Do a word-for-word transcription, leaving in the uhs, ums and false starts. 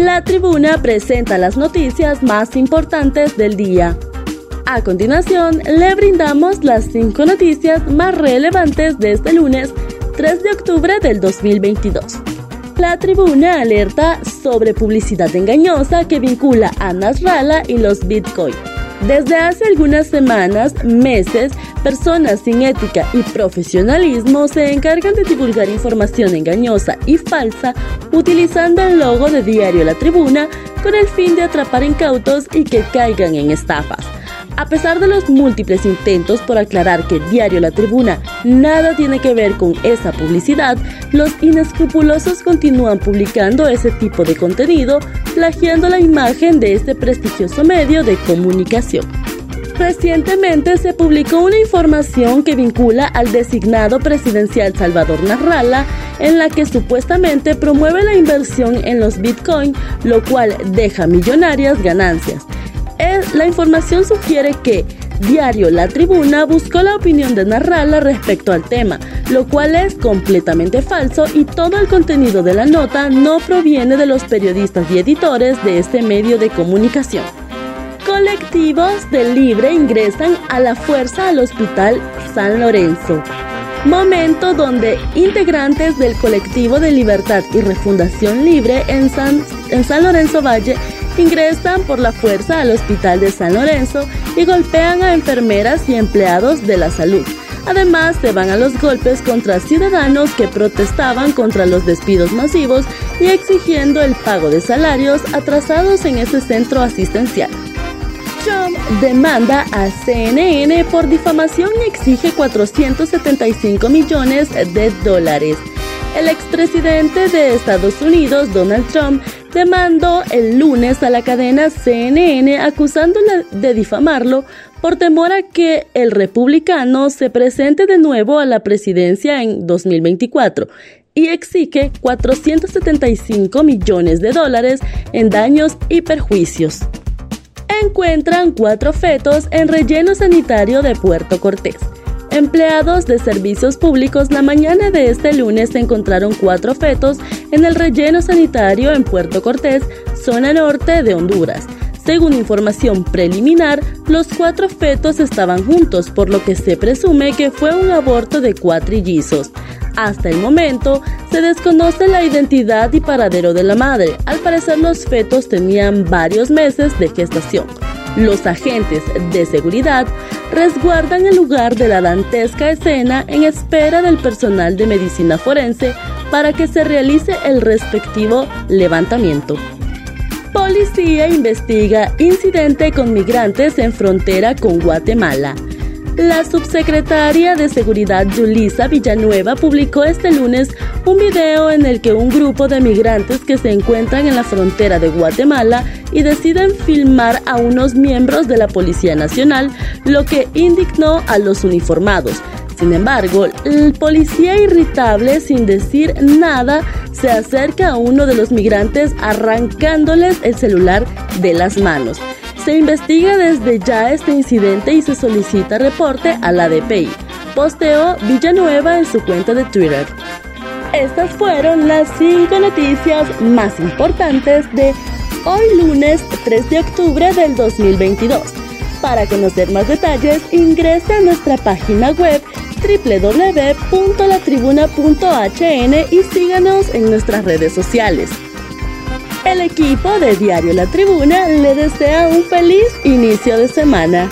La Tribuna presenta las noticias más importantes del día. A continuación, le brindamos las cinco noticias más relevantes de este lunes tres de octubre del dos mil veintidós. La Tribuna alerta sobre publicidad engañosa que vincula a Nasralla y los Bitcoin. Desde hace algunas semanas, meses, personas sin ética y profesionalismo se encargan de divulgar información engañosa y falsa utilizando el logo de diario La Tribuna con el fin de atrapar incautos y que caigan en estafas. A pesar de los múltiples intentos por aclarar que diario La Tribuna nada tiene que ver con esa publicidad, los inescrupulosos continúan publicando ese tipo de contenido, plagiando la imagen de este prestigioso medio de comunicación. Recientemente se publicó una información que vincula al designado presidencial Salvador Narrala, en la que supuestamente promueve la inversión en los Bitcoin, lo cual deja millonarias ganancias. La información sugiere que diario La Tribuna buscó la opinión de Narrala respecto al tema, lo cual es completamente falso y todo el contenido de la nota no proviene de los periodistas y editores de este medio de comunicación. Colectivos de Libre ingresan a la fuerza al Hospital San Lorenzo. Momento donde integrantes del colectivo de Libertad y Refundación Libre en San, en San Lorenzo Valle ingresan por la fuerza al Hospital de San Lorenzo y golpean a enfermeras y empleados de la salud. Además, se van a los golpes contra ciudadanos que protestaban contra los despidos masivos y exigiendo el pago de salarios atrasados en ese centro asistencial. Trump demanda a C N N por difamación y exige cuatrocientos setenta y cinco millones de dólares. El expresidente de Estados Unidos, Donald Trump, demandó el lunes a la cadena C N N acusándola de difamarlo por temor a que el republicano se presente de nuevo a la presidencia en dos mil veinticuatro y exige cuatrocientos setenta y cinco millones de dólares en daños y perjuicios. Encuentran cuatro fetos en relleno sanitario de Puerto Cortés. Empleados de servicios públicos la mañana de este lunes encontraron cuatro fetos en el relleno sanitario en Puerto Cortés, zona norte de Honduras. Según información preliminar, los cuatro fetos estaban juntos, por lo que se presume que fue un aborto de cuatrillizos. Hasta el momento, se desconoce la identidad y paradero de la madre. Al parecer, los fetos tenían varios meses de gestación. Los agentes de seguridad resguardan el lugar de la dantesca escena en espera del personal de medicina forense para que se realice el respectivo levantamiento. Policía investiga incidente con migrantes en frontera con Guatemala. La subsecretaria de Seguridad Julisa Villanueva publicó este lunes un video en el que un grupo de migrantes que se encuentran en la frontera de Guatemala y deciden filmar a unos miembros de la Policía Nacional, lo que indignó a los uniformados. Sin embargo, el policía irritable, sin decir nada, se acerca a uno de los migrantes arrancándoles el celular de las manos. Se investiga desde ya este incidente y se solicita reporte a la D P I. Posteó Villanueva en su cuenta de Twitter. Estas fueron las cinco noticias más importantes de hoy lunes tres de octubre del dos mil veintidós. Para conocer más detalles, ingrese a nuestra página web doble u doble u doble u punto la tribuna punto h n y síganos en nuestras redes sociales. El equipo de Diario La Tribuna le desea un feliz inicio de semana.